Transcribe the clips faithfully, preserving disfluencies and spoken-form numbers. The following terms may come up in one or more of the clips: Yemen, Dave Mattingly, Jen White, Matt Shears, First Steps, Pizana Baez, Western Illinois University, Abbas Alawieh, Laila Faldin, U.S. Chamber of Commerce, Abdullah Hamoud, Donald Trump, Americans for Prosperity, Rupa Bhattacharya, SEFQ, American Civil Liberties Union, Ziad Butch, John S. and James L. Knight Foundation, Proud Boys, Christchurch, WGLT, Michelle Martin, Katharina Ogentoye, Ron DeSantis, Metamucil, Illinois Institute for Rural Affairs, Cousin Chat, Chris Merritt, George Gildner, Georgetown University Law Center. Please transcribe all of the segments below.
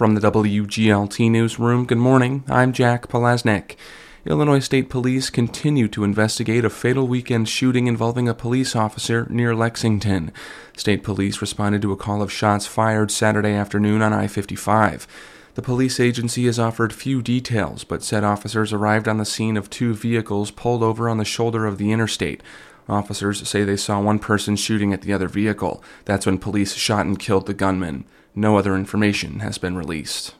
From the W G L T Newsroom, good morning, I'm Jack Palesnik. Illinois State Police continue to investigate a fatal weekend shooting involving a police officer near Lexington. State Police responded to a call of shots fired Saturday afternoon on I fifty-five. The police agency has offered few details, but said officers arrived on the scene of two vehicles pulled over on the shoulder of the interstate. Officers say they saw one person shooting at the other vehicle. That's when police shot and killed the gunman. No other information has been released.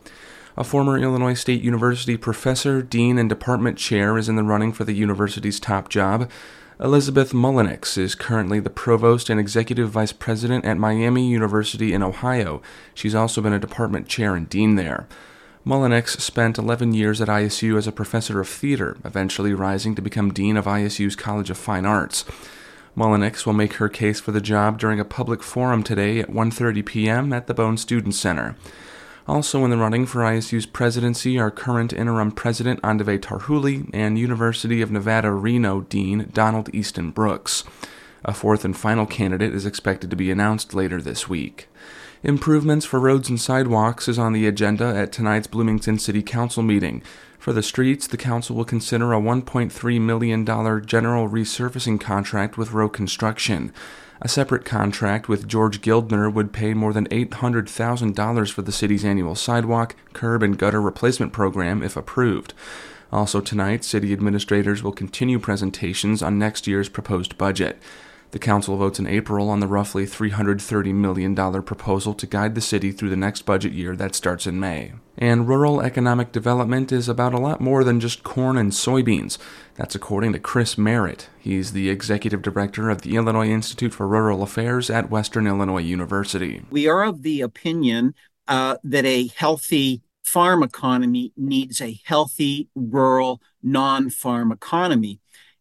A former Illinois State University professor, dean, and department chair is in the running for the university's top job. Elizabeth Mullenix is currently the provost and executive vice president at Miami University in Ohio. She's also been a department chair and dean there. Mullenix spent eleven years at I S U as a professor of theater, eventually rising to become dean of I S U's College of Fine Arts. Mullenix will make her case for the job during a public forum today at one thirty p.m. at the Bone Student Center. Also in the running for I S U's presidency are current interim president Andave Tarhuli and University of Nevada, Reno dean Donald Easton Brooks. A fourth and final candidate is expected to be announced later this week. Improvements for roads and sidewalks is on the agenda at tonight's Bloomington City Council meeting. For the streets, the council will consider a one point three million dollars general resurfacing contract with Row Construction. A separate contract with George Gildner would pay more than eight hundred thousand dollars for the city's annual sidewalk, curb, and gutter replacement program if approved. Also tonight, city administrators will continue presentations on next year's proposed budget. The council votes in April on the roughly three hundred thirty million dollars proposal to guide the city through the next budget year that starts in May. And rural economic development is about a lot more than just corn and soybeans. That's according to Chris Merritt. He's the executive director of the Illinois Institute for Rural Affairs at Western Illinois University. We are of the opinion uh, that a healthy farm economy needs a healthy rural non-farm economy.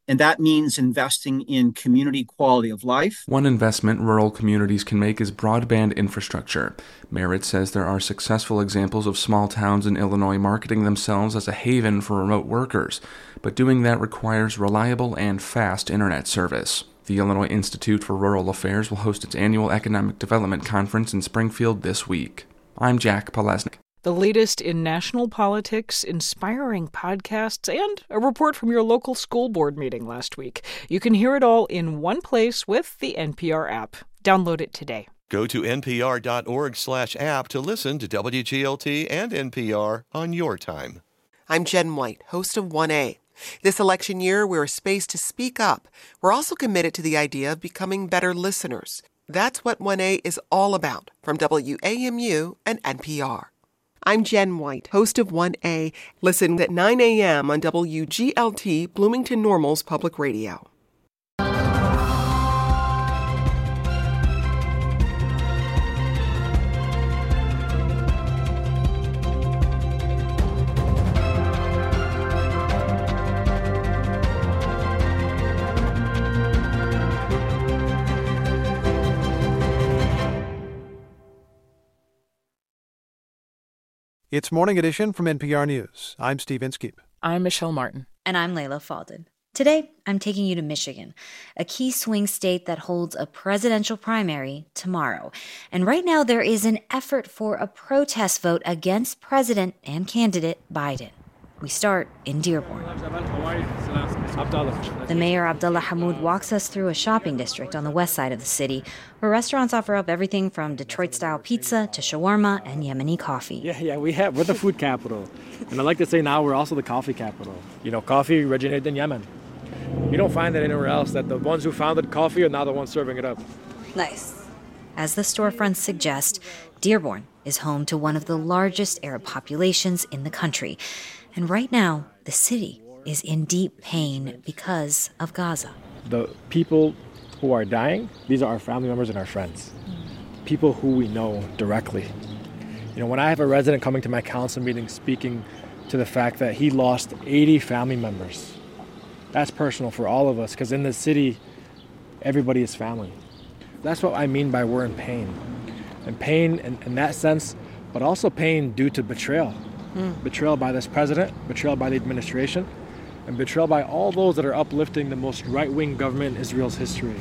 And that means investing in community quality of life. One investment rural communities can make is broadband infrastructure. Merritt says there are successful examples of small towns in Illinois marketing themselves as a haven for remote workers, but doing that requires reliable and fast internet service. The Illinois Institute for Rural Affairs will host its annual Economic Development Conference in Springfield this week. I'm Jack Palesnik. The latest in national politics, inspiring podcasts, and a report from your local school board meeting last week. You can hear it all in one place with the N P R app. Download it today. Go to npr.org slash app to listen to W G L T and N P R on your time. I'm Jen White, host of one A. This election year, we're a space to speak up. We're also committed to the idea of becoming better listeners. That's what one A is all about, from W A M U and N P R. I'm Jen White, host of one A. Listen at nine a.m. on W G L T, Bloomington Normal's Public Radio. It's Morning Edition from N P R News. I'm Steve Inskeep. I'm Michelle Martin. And I'm Laila Faldin. Today, I'm taking you to Michigan, a key swing state that holds a presidential primary tomorrow. And right now, there is an effort for a protest vote against President and candidate Biden. We start in Dearborn. The mayor, Abdullah Hamoud, walks us through a shopping district on the west side of the city where restaurants offer up everything from Detroit-style pizza to shawarma and Yemeni coffee. Yeah, yeah, we have, we're the food capital. And I like to say now we're also the coffee capital. You know, coffee originated in Yemen. You don't find that anywhere else, that the ones who founded coffee are now the ones serving it up. Nice. As the storefronts suggest, Dearborn is home to one of the largest Arab populations in the country. And right now, the city is in deep pain because of Gaza. The people who are dying, these are our family members and our friends, people who we know directly. You know, when I have a resident coming to my council meeting speaking to the fact that he lost eighty family members, that's personal for all of us, because in this city, everybody is family. That's what I mean by we're in pain. And pain in, in that sense, but also pain due to betrayal. Mm. Betrayal by this president, betrayal by the administration, and betrayal by all those that are uplifting the most right-wing government in Israel's history.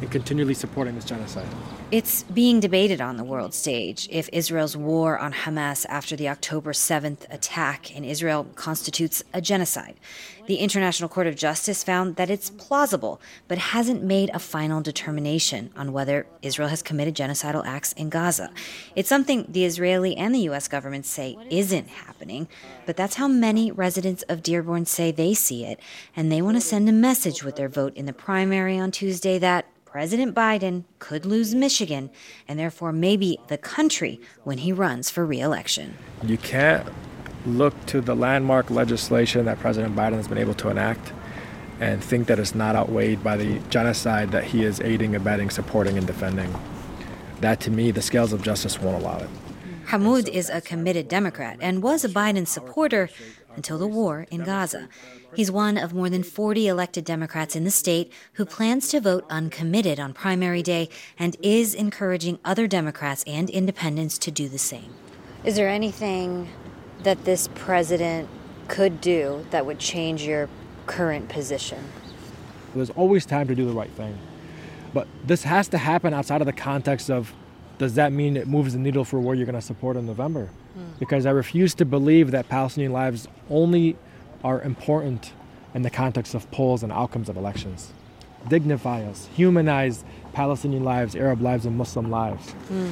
and continually supporting this genocide. It's being debated on the world stage if Israel's war on Hamas after the October seventh attack in Israel constitutes a genocide. The International Court of Justice found that it's plausible, but hasn't made a final determination on whether Israel has committed genocidal acts in Gaza. It's something the Israeli and the U S government say isn't happening, but that's how many residents of Dearborn say they see it, and they want to send a message with their vote in the primary on Tuesday that President Biden could lose Michigan and therefore maybe the country when he runs for re-election. You can't look to the landmark legislation that President Biden has been able to enact and think that it's not outweighed by the genocide that he is aiding, abetting, supporting, and defending. That, to me, the scales of justice won't allow it. Hamoud is a committed Democrat and was a Biden supporter until the war in Gaza. He's one of more than forty elected Democrats in the state who plans to vote uncommitted on primary day and is encouraging other Democrats and independents to do the same. Is there anything that this president could do that would change your current position? There's always time to do the right thing. But this has to happen outside of the context of, does that mean it moves the needle for where you're going to support in November? Mm. Because I refuse to believe that Palestinian lives only are important in the context of polls and outcomes of elections. Dignify us, humanize Palestinian lives, Arab lives, and Muslim lives. Mm.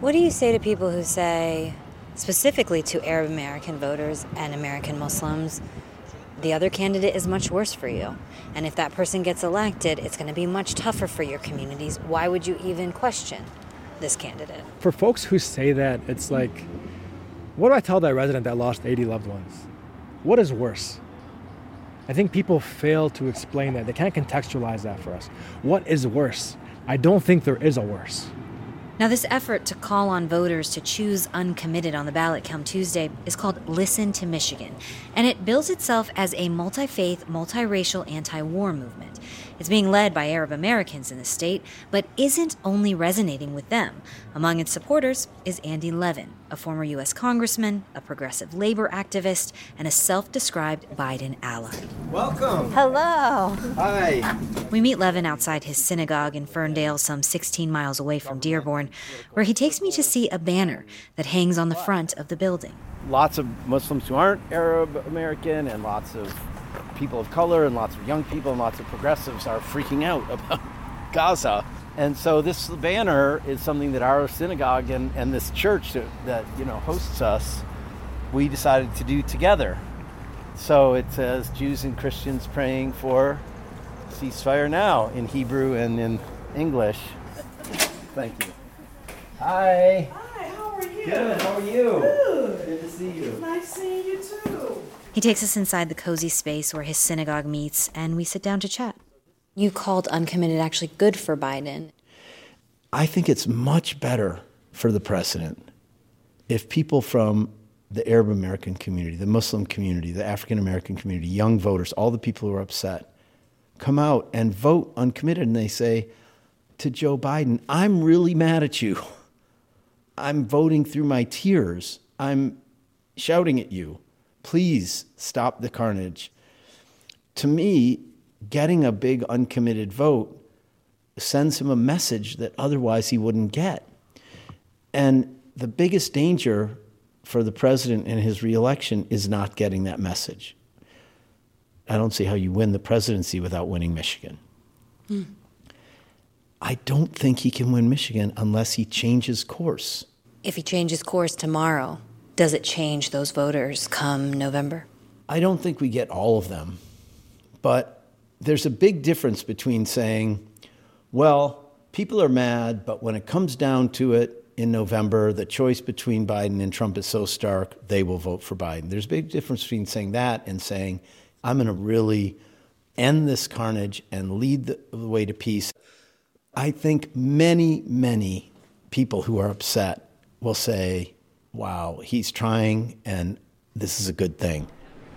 What do you say to people who say, specifically to Arab American voters and American Muslims, the other candidate is much worse for you, and if that person gets elected, it's going to be much tougher for your communities. Why would you even question this candidate? For folks who say that, it's like, what do I tell that resident that lost eighty loved ones? What is worse? I think people fail to explain that. They can't contextualize that for us. What is worse? I don't think there is a worse. Now, this effort to call on voters to choose uncommitted on the ballot come Tuesday is called Listen to Michigan, and it bills itself as a multi-faith, multiracial anti-war movement. It's being led by Arab Americans in the state, but isn't only resonating with them. Among its supporters is Andy Levin, a former U S congressman, a progressive labor activist, and a self-described Biden ally. Welcome. Hello. Hi. We meet Levin outside his synagogue in Ferndale, some sixteen miles away from Dearborn, where he takes me to see a banner that hangs on the front of the building. Lots of Muslims who aren't Arab American, and lots of people of color, and lots of young people, and lots of progressives are freaking out about Gaza. And so this banner is something that our synagogue and, and this church that, that you know hosts us, we decided to do together. So it says Jews and Christians praying for ceasefire now in Hebrew and in English. Thank you. Hi. Hi, how are you? Good, how are you? Good. Good to see you. Nice seeing you too. He takes us inside the cozy space where his synagogue meets, and we sit down to chat. You called uncommitted actually good for Biden. I think it's much better for the president if people from the Arab American community, the Muslim community, the African American community, young voters, all the people who are upset, come out and vote uncommitted, and they say to Joe Biden, I'm really mad at you. I'm voting through my tears. I'm shouting at you. Please stop the carnage. To me, getting a big uncommitted vote sends him a message that otherwise he wouldn't get. And the biggest danger for the president in his reelection is not getting that message. I don't see how you win the presidency without winning Michigan. Mm. I don't think he can win Michigan unless he changes course. If he changes course tomorrow, does it change those voters come November? I don't think we get all of them. But there's a big difference between saying, well, people are mad, but when it comes down to it in November, the choice between Biden and Trump is so stark, they will vote for Biden. There's a big difference between saying that and saying, I'm going to really end this carnage and lead the way to peace. I think many, many people who are upset will say, wow, he's trying, and this is a good thing.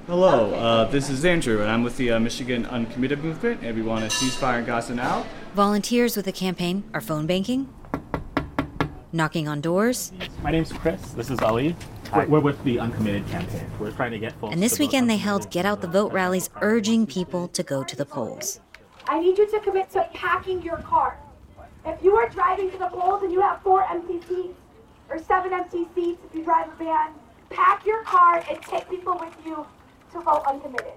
Hello, uh, this is Andrew, and I'm with the uh, Michigan Uncommitted Movement, and we want a ceasefire in Gaza now. Volunteers with the campaign are phone banking, knocking on doors. My name's Chris. This is Ali. We're, we're with the Uncommitted campaign. We're trying to get folks. And this weekend they held Get Out the Vote rallies urging people to go to the polls. I need you to commit to hacking your car. If you are driving to the polls and you have four empty seats or seven empty seats, if you drive a van, pack your car and take people with you to vote uncommitted.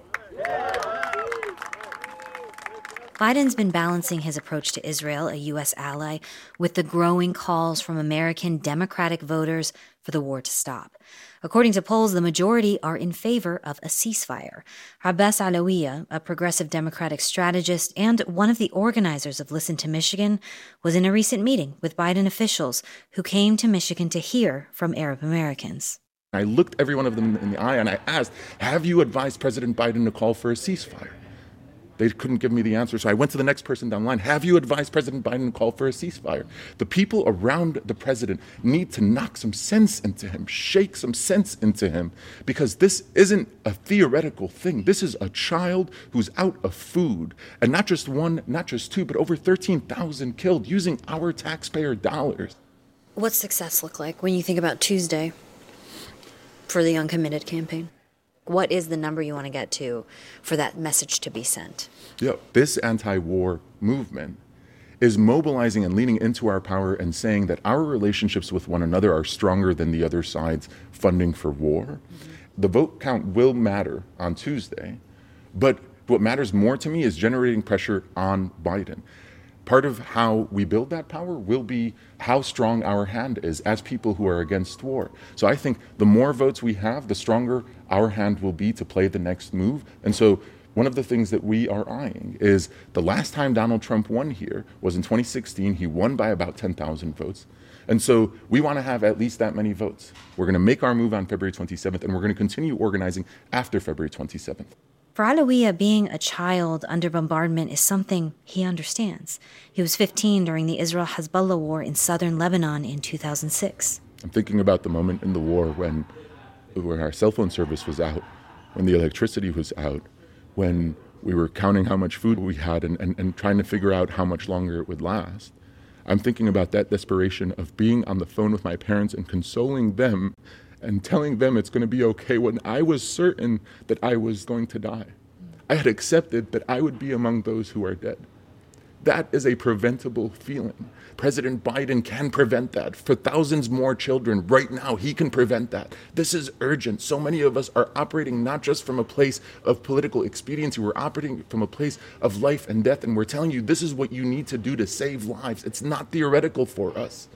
Biden's been balancing his approach to Israel, a U S ally, with the growing calls from American Democratic voters for the war to stop. According to polls, the majority are in favor of a ceasefire. Abbas Alawieh, a progressive Democratic strategist and one of the organizers of Listen to Michigan, was in a recent meeting with Biden officials who came to Michigan to hear from Arab Americans. I looked every one of them in the eye and I asked, have you advised President Biden to call for a ceasefire? They couldn't give me the answer, so I went to the next person down the line. Have you advised President Biden to call for a ceasefire? The people around the president need to knock some sense into him, shake some sense into him, because this isn't a theoretical thing. This is a child who's out of food, and not just one, not just two, but over thirteen thousand killed using our taxpayer dollars. What's success look like when you think about Tuesday for the uncommitted campaign? What is the number you want to get to for that message to be sent? Yeah, this anti-war movement is mobilizing and leaning into our power and saying that our relationships with one another are stronger than the other side's funding for war. Mm-hmm. The vote count will matter on Tuesday, but what matters more to me is generating pressure on Biden. Part of how we build that power will be how strong our hand is as people who are against war. So I think the more votes we have, the stronger our hand will be to play the next move. And so one of the things that we are eyeing is the last time Donald Trump won here was in twenty sixteen. He won by about ten thousand votes. And so we want to have at least that many votes. We're going to make our move on February twenty-seventh, and we're going to continue organizing after February twenty-seventh. For Alawieh, being a child under bombardment is something he understands. He was fifteen during the Israel-Hezbollah war in southern Lebanon in two thousand six. I'm thinking about the moment in the war when, when our cell phone service was out, when the electricity was out, when we were counting how much food we had and, and, and trying to figure out how much longer it would last. I'm thinking about that desperation of being on the phone with my parents and consoling them and telling them it's going to be okay when I was certain that I was going to die. I had accepted that I would be among those who are dead. That is a preventable feeling. President Biden can prevent that. For thousands more children right now, he can prevent that. This is urgent. So many of us are operating not just from a place of political expediency, we're operating from a place of life and death, and we're telling you this is what you need to do to save lives. It's not theoretical for us.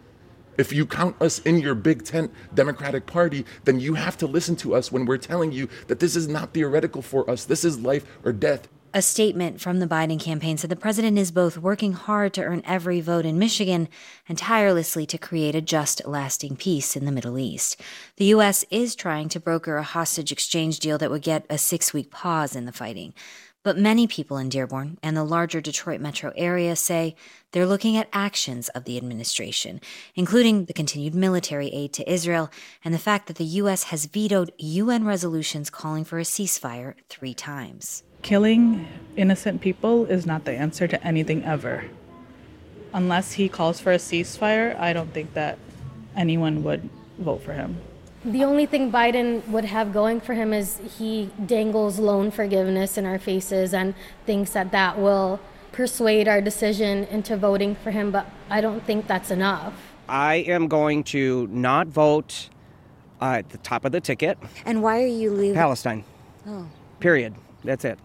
If you count us in your big tent Democratic Party, then you have to listen to us when we're telling you that this is not theoretical for us. This is life or death. A statement from the Biden campaign said the president is both working hard to earn every vote in Michigan and tirelessly to create a just, lasting peace in the Middle East. The U S is trying to broker a hostage exchange deal that would get a six-week pause in the fighting. But many people in Dearborn and the larger Detroit metro area say they're looking at actions of the administration, including the continued military aid to Israel and the fact that the U S has vetoed U N resolutions calling for a ceasefire three times. Killing innocent people is not the answer to anything ever. Unless he calls for a ceasefire, I don't think that anyone would vote for him. The only thing Biden would have going for him is he dangles loan forgiveness in our faces and thinks that that will persuade our decision into voting for him, but I don't think that's enough. I am going to not vote uh, at the top of the ticket. And why are you leaving? Palestine. Oh. Period. That's it.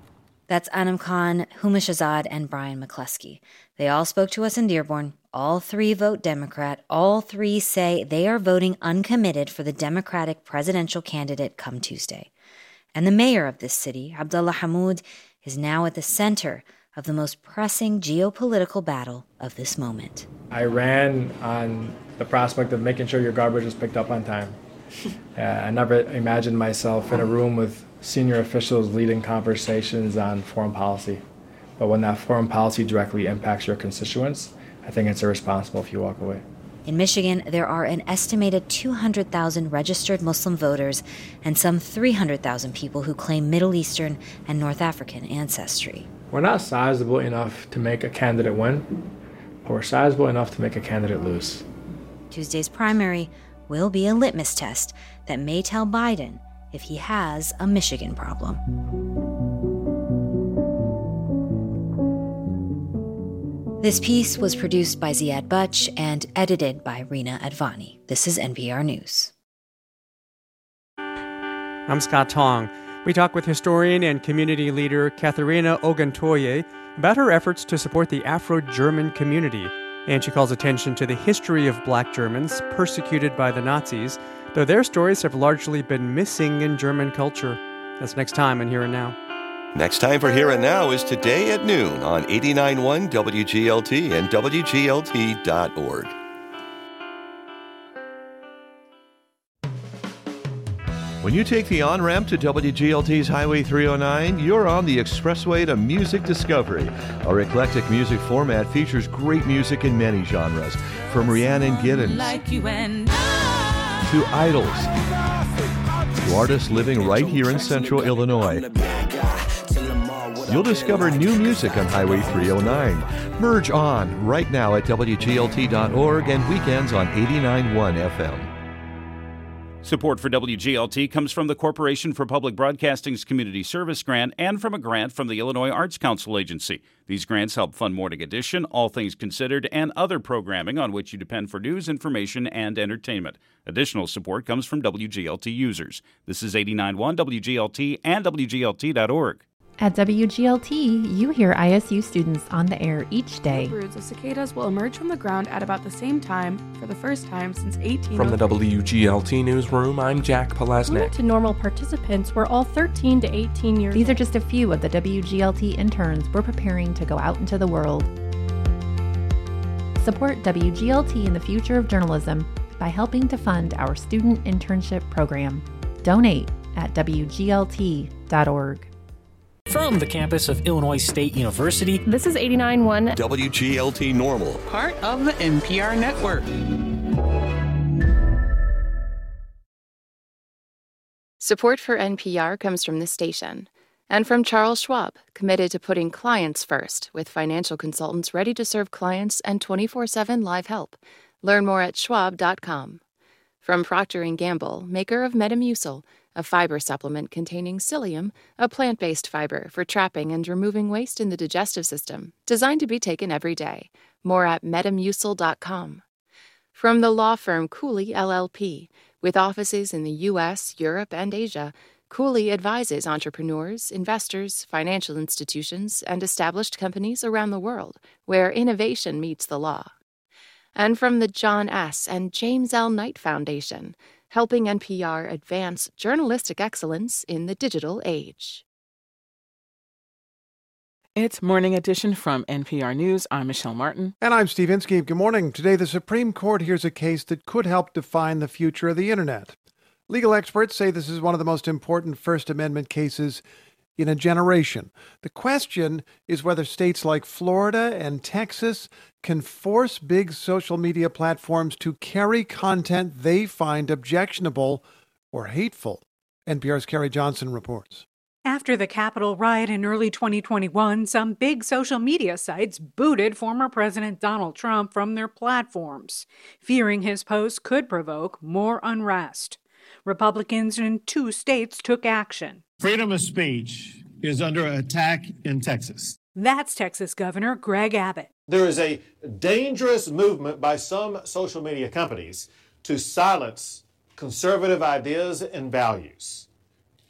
That's Anam Khan, Huma Shahzad, and Brian McCluskey. They all spoke to us in Dearborn. All three vote Democrat. All three say they are voting uncommitted for the Democratic presidential candidate come Tuesday. And the mayor of this city, Abdullah Hamoud, is now at the center of the most pressing geopolitical battle of this moment. I ran on the prospect of making sure your garbage was picked up on time. uh, I never imagined myself in a room with senior officials leading conversations on foreign policy. But when that foreign policy directly impacts your constituents, I think it's irresponsible if you walk away. In Michigan, there are an estimated two hundred thousand registered Muslim voters and some three hundred thousand people who claim Middle Eastern and North African ancestry. We're not sizable enough to make a candidate win, but we're sizable enough to make a candidate lose. Tuesday's primary will be a litmus test that may tell Biden if he has a Michigan problem. This piece was produced by Ziad Butch and edited by Rina Advani. This is N P R News. I'm Scott Tong. We talk with historian and community leader Katharina Ogentoye about her efforts to support the Afro-German community, and she calls attention to the history of black Germans persecuted by the Nazis, though their stories have largely been missing in German culture. That's next time on Here and Now. Next time for Here and Now is today at noon on eighty-nine point one W G L T and W G L T dot org. When you take the on-ramp to W G L T's Highway three oh nine, you're on the expressway to music discovery. Our eclectic music format features great music in many genres, from Rhiannon Giddens like you and to idols, to artists living right here in central Illinois. You'll discover new music on Highway three oh nine. Merge on right now at W G L T dot org and weekends on eighty-nine point one F M. Support for W G L T comes from the Corporation for Public Broadcasting's Community Service Grant and from a grant from the Illinois Arts Council Agency. These grants help fund Morning Edition, All Things Considered, and other programming on which you depend for news, information, and entertainment. Additional support comes from W G L T users. This is eighty-nine point one W G L T and W G L T dot org. At W G L T, you hear I S U students on the air each day. The broods of cicadas will emerge from the ground at about the same time for the first time since eighteen oh three. From the W G L T newsroom, I'm Jack Palesnik. To normal participants, we're all thirteen to eighteen years old. These are just a few of the W G L T interns we're preparing to go out into the world. Support W G L T in the future of journalism by helping to fund our student internship program. Donate at W G L T dot org. From the campus of Illinois State University, this is eighty-nine point one W G L T Normal, part of the N P R Network. Support for N P R comes from this station and from Charles Schwab, committed to putting clients first with financial consultants ready to serve clients and twenty-four seven live help. Learn more at schwab dot com. From Procter and Gamble, maker of Metamucil, a fiber supplement containing psyllium, a plant-based fiber for trapping and removing waste in the digestive system, designed to be taken every day. More at metamucil dot com. From the law firm Cooley L L P, with offices in the U S, Europe, and Asia, Cooley advises entrepreneurs, investors, financial institutions, and established companies around the world, where innovation meets the law. And from the John S. and James L. Knight Foundation, helping N P R advance journalistic excellence in the digital age. It's Morning Edition from N P R News. I'm Michelle Martin. And I'm Steve Inskeep. Good morning. Today, the Supreme Court hears a case that could help define the future of the Internet. Legal experts say this is one of the most important First Amendment cases in a generation. The question is whether states like Florida and Texas can force big social media platforms to carry content they find objectionable or hateful. N P R's Carrie Johnson reports. After the Capitol riot in early twenty twenty-one, some big social media sites booted former President Donald Trump from their platforms, fearing his posts could provoke more unrest. Republicans in two states took action. Freedom of speech is under attack in Texas. That's Texas Governor Greg Abbott. There is a dangerous movement by some social media companies to silence conservative ideas and values.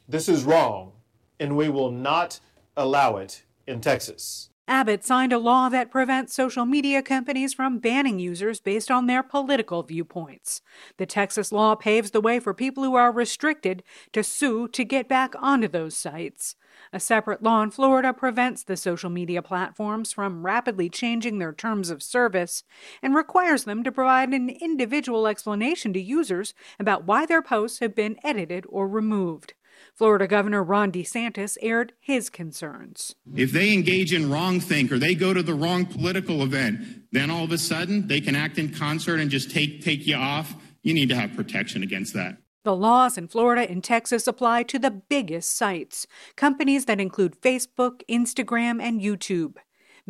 This is wrong, and we will not allow it in Texas. Abbott signed a law that prevents social media companies from banning users based on their political viewpoints. The Texas law paves the way for people who are restricted to sue to get back onto those sites. A separate law in Florida prevents the social media platforms from rapidly changing their terms of service and requires them to provide an individual explanation to users about why their posts have been edited or removed. Florida Governor Ron DeSantis aired his concerns. If they engage in wrongthink or they go to the wrong political event, then all of a sudden they can act in concert and just take take you off. You need to have protection against that. The laws in Florida and Texas apply to the biggest sites, companies that include Facebook, Instagram, and YouTube.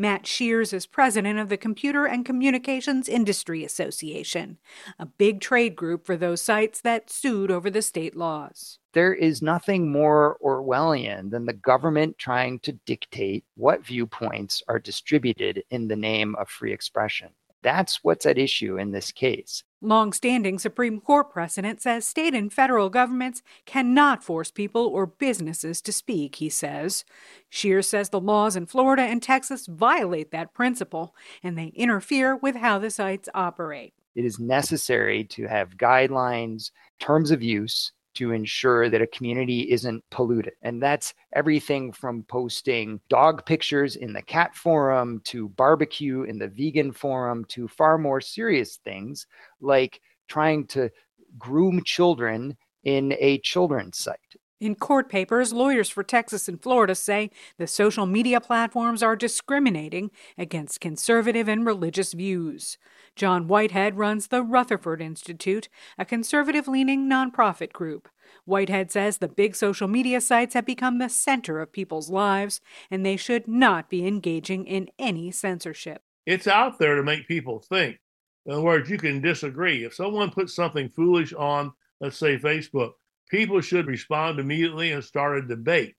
Matt Shears is president of the Computer and Communications Industry Association, a big trade group for those sites that sued over the state laws. There is nothing more Orwellian than the government trying to dictate what viewpoints are distributed in the name of free expression. That's what's at issue in this case. Long-standing Supreme Court precedent says state and federal governments cannot force people or businesses to speak, he says. Shear says the laws in Florida and Texas violate that principle, and they interfere with how the sites operate. It is necessary to have guidelines, terms of use, to ensure that a community isn't polluted. And that's everything from posting dog pictures in the cat forum to barbecue in the vegan forum to far more serious things like trying to groom children in a children's site. In court papers, lawyers for Texas and Florida say the social media platforms are discriminating against conservative and religious views. John Whitehead runs the Rutherford Institute, a conservative-leaning nonprofit group. Whitehead says the big social media sites have become the center of people's lives, and they should not be engaging in any censorship. It's out there to make people think. In other words, you can disagree. If someone puts something foolish on, let's say, Facebook, people should respond immediately and start a debate.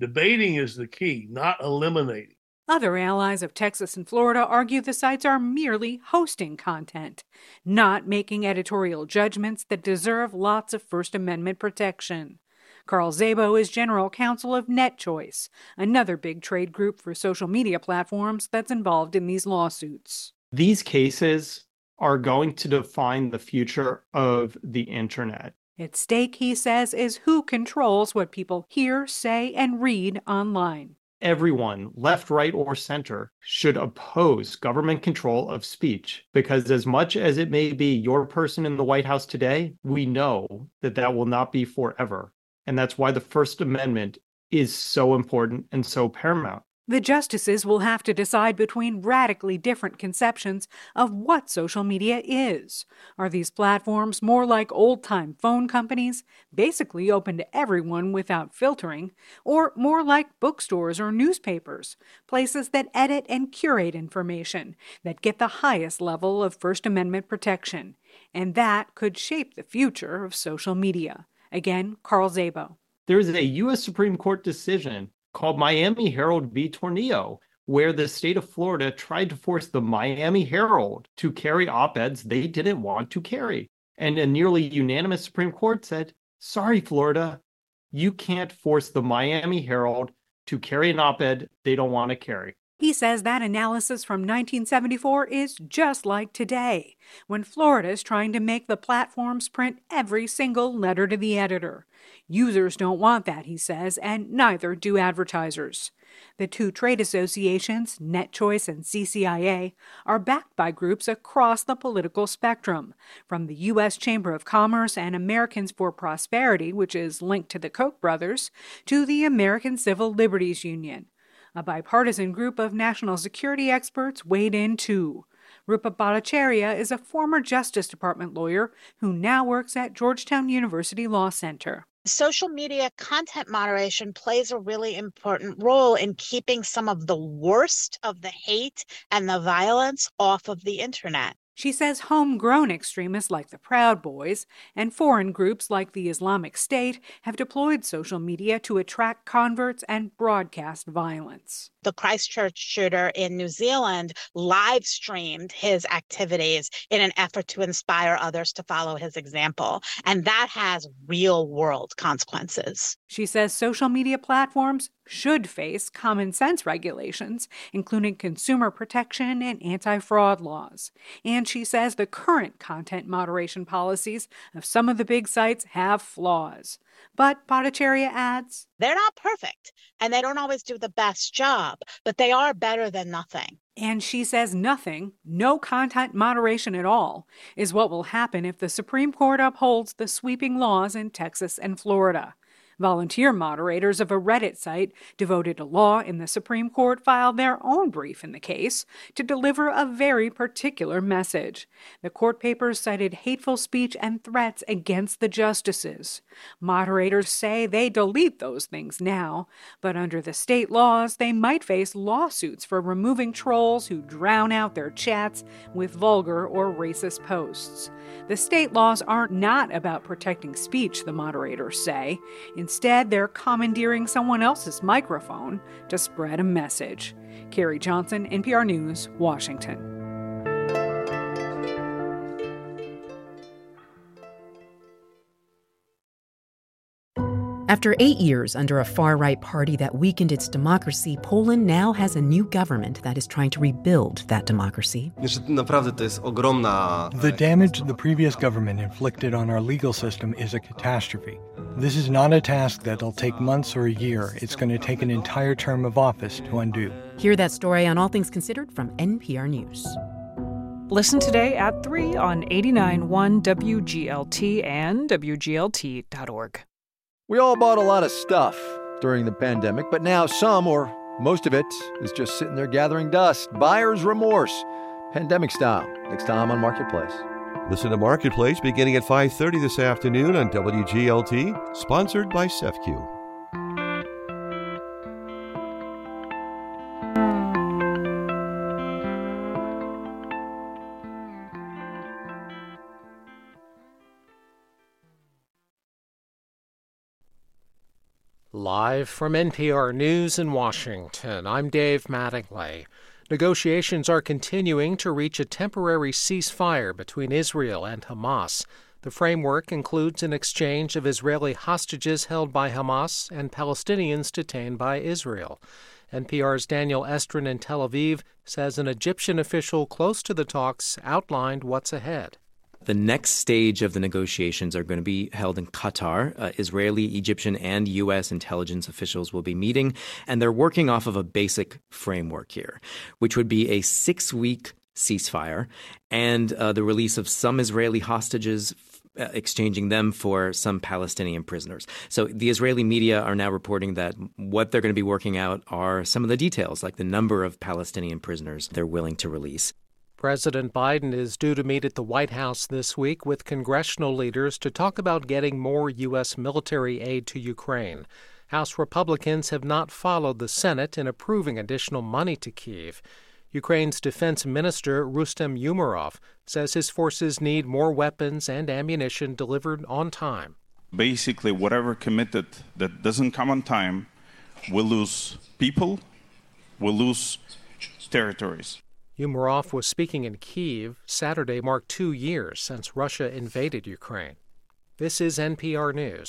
Debating is the key, not eliminating. Other allies of Texas and Florida argue the sites are merely hosting content, not making editorial judgments that deserve lots of First Amendment protection. Carl Szabo is general counsel of NetChoice, another big trade group for social media platforms that's involved in these lawsuits. These cases are going to define the future of the internet. At stake, he says, is who controls what people hear, say, and read online. Everyone, left, right, or center, should oppose government control of speech because as much as it may be your person in the White House today, we know that that will not be forever. And that's why the First Amendment is so important and so paramount. The justices will have to decide between radically different conceptions of what social media is. Are these platforms more like old-time phone companies, basically open to everyone without filtering, or more like bookstores or newspapers, places that edit and curate information that get the highest level of First Amendment protection? And that could shape the future of social media. Again, Carl Szabo. There is a U S Supreme Court decision called Miami Herald v. Tornillo, where the state of Florida tried to force the Miami Herald to carry op-eds they didn't want to carry. And a nearly unanimous Supreme Court said, sorry, Florida, you can't force the Miami Herald to carry an op-ed they don't want to carry. He says that analysis from nineteen seventy-four is just like today, when Florida is trying to make the platforms print every single letter to the editor. Users don't want that, he says, and neither do advertisers. The two trade associations, NetChoice and C C I A, are backed by groups across the political spectrum, from the U S Chamber of Commerce and Americans for Prosperity, which is linked to the Koch brothers, to the American Civil Liberties Union. A bipartisan group of national security experts weighed in, too. Rupa Bhattacharya is a former Justice Department lawyer who now works at Georgetown University Law Center. Social media content moderation plays a really important role in keeping some of the worst of the hate and the violence off of the internet. She says homegrown extremists like the Proud Boys and foreign groups like the Islamic State have deployed social media to attract converts and broadcast violence. The Christchurch shooter in New Zealand live streamed his activities in an effort to inspire others to follow his example, and that has real-world consequences. She says social media platforms should face common sense regulations, including consumer protection and anti-fraud laws. And she says the current content moderation policies of some of the big sites have flaws. But Bhattacharya adds, they're not perfect, and they don't always do the best job, but they are better than nothing. And she says nothing, no content moderation at all, is what will happen if the Supreme Court upholds the sweeping laws in Texas and Florida. Volunteer moderators of a Reddit site devoted to law in the Supreme Court filed their own brief in the case to deliver a very particular message. The court papers cited hateful speech and threats against the justices. Moderators say they delete those things now, but under the state laws, they might face lawsuits for removing trolls who drown out their chats with vulgar or racist posts. The state laws are not about protecting speech, the moderators say. Instead, they're commandeering someone else's microphone to spread a message. Carrie Johnson, N P R News, Washington. After eight years under a far-right party that weakened its democracy, Poland now has a new government that is trying to rebuild that democracy. The damage the previous government inflicted on our legal system is a catastrophe. This is not a task that'll take months or a year. It's going to take an entire term of office to undo. Hear that story on All Things Considered from N P R News. Listen today at three on eighty-nine point one W G L T and W G L T dot org. We all bought a lot of stuff during the pandemic, but now some or most of it is just sitting there gathering dust. Buyer's remorse, pandemic style. Next time on Marketplace. Listen to Marketplace beginning at five thirty this afternoon on W G L T, sponsored by SEFQ. Live from N P R News in Washington, I'm Dave Mattingly. Negotiations are continuing to reach a temporary ceasefire between Israel and Hamas. The framework includes an exchange of Israeli hostages held by Hamas and Palestinians detained by Israel. N P R's Daniel Estrin in Tel Aviv says an Egyptian official close to the talks outlined what's ahead. The next stage of the negotiations are going to be held in Qatar. Uh, Israeli, Egyptian, and U S intelligence officials will be meeting, and they're working off of a basic framework here, which would be a six-week ceasefire and uh, the release of some Israeli hostages, f- exchanging them for some Palestinian prisoners. So the Israeli media are now reporting that what they're going to be working out are some of the details, like the number of Palestinian prisoners they're willing to release. President Biden is due to meet at the White House this week with congressional leaders to talk about getting more U S military aid to Ukraine. House Republicans have not followed the Senate in approving additional money to Kyiv. Ukraine's defense minister, Rustem Umerov, says his forces need more weapons and ammunition delivered on time. Basically, whatever committed that doesn't come on time, we'll lose people, we'll lose territories. Umerov was speaking in Kyiv. Saturday marked two years since Russia invaded Ukraine. This is N P R News.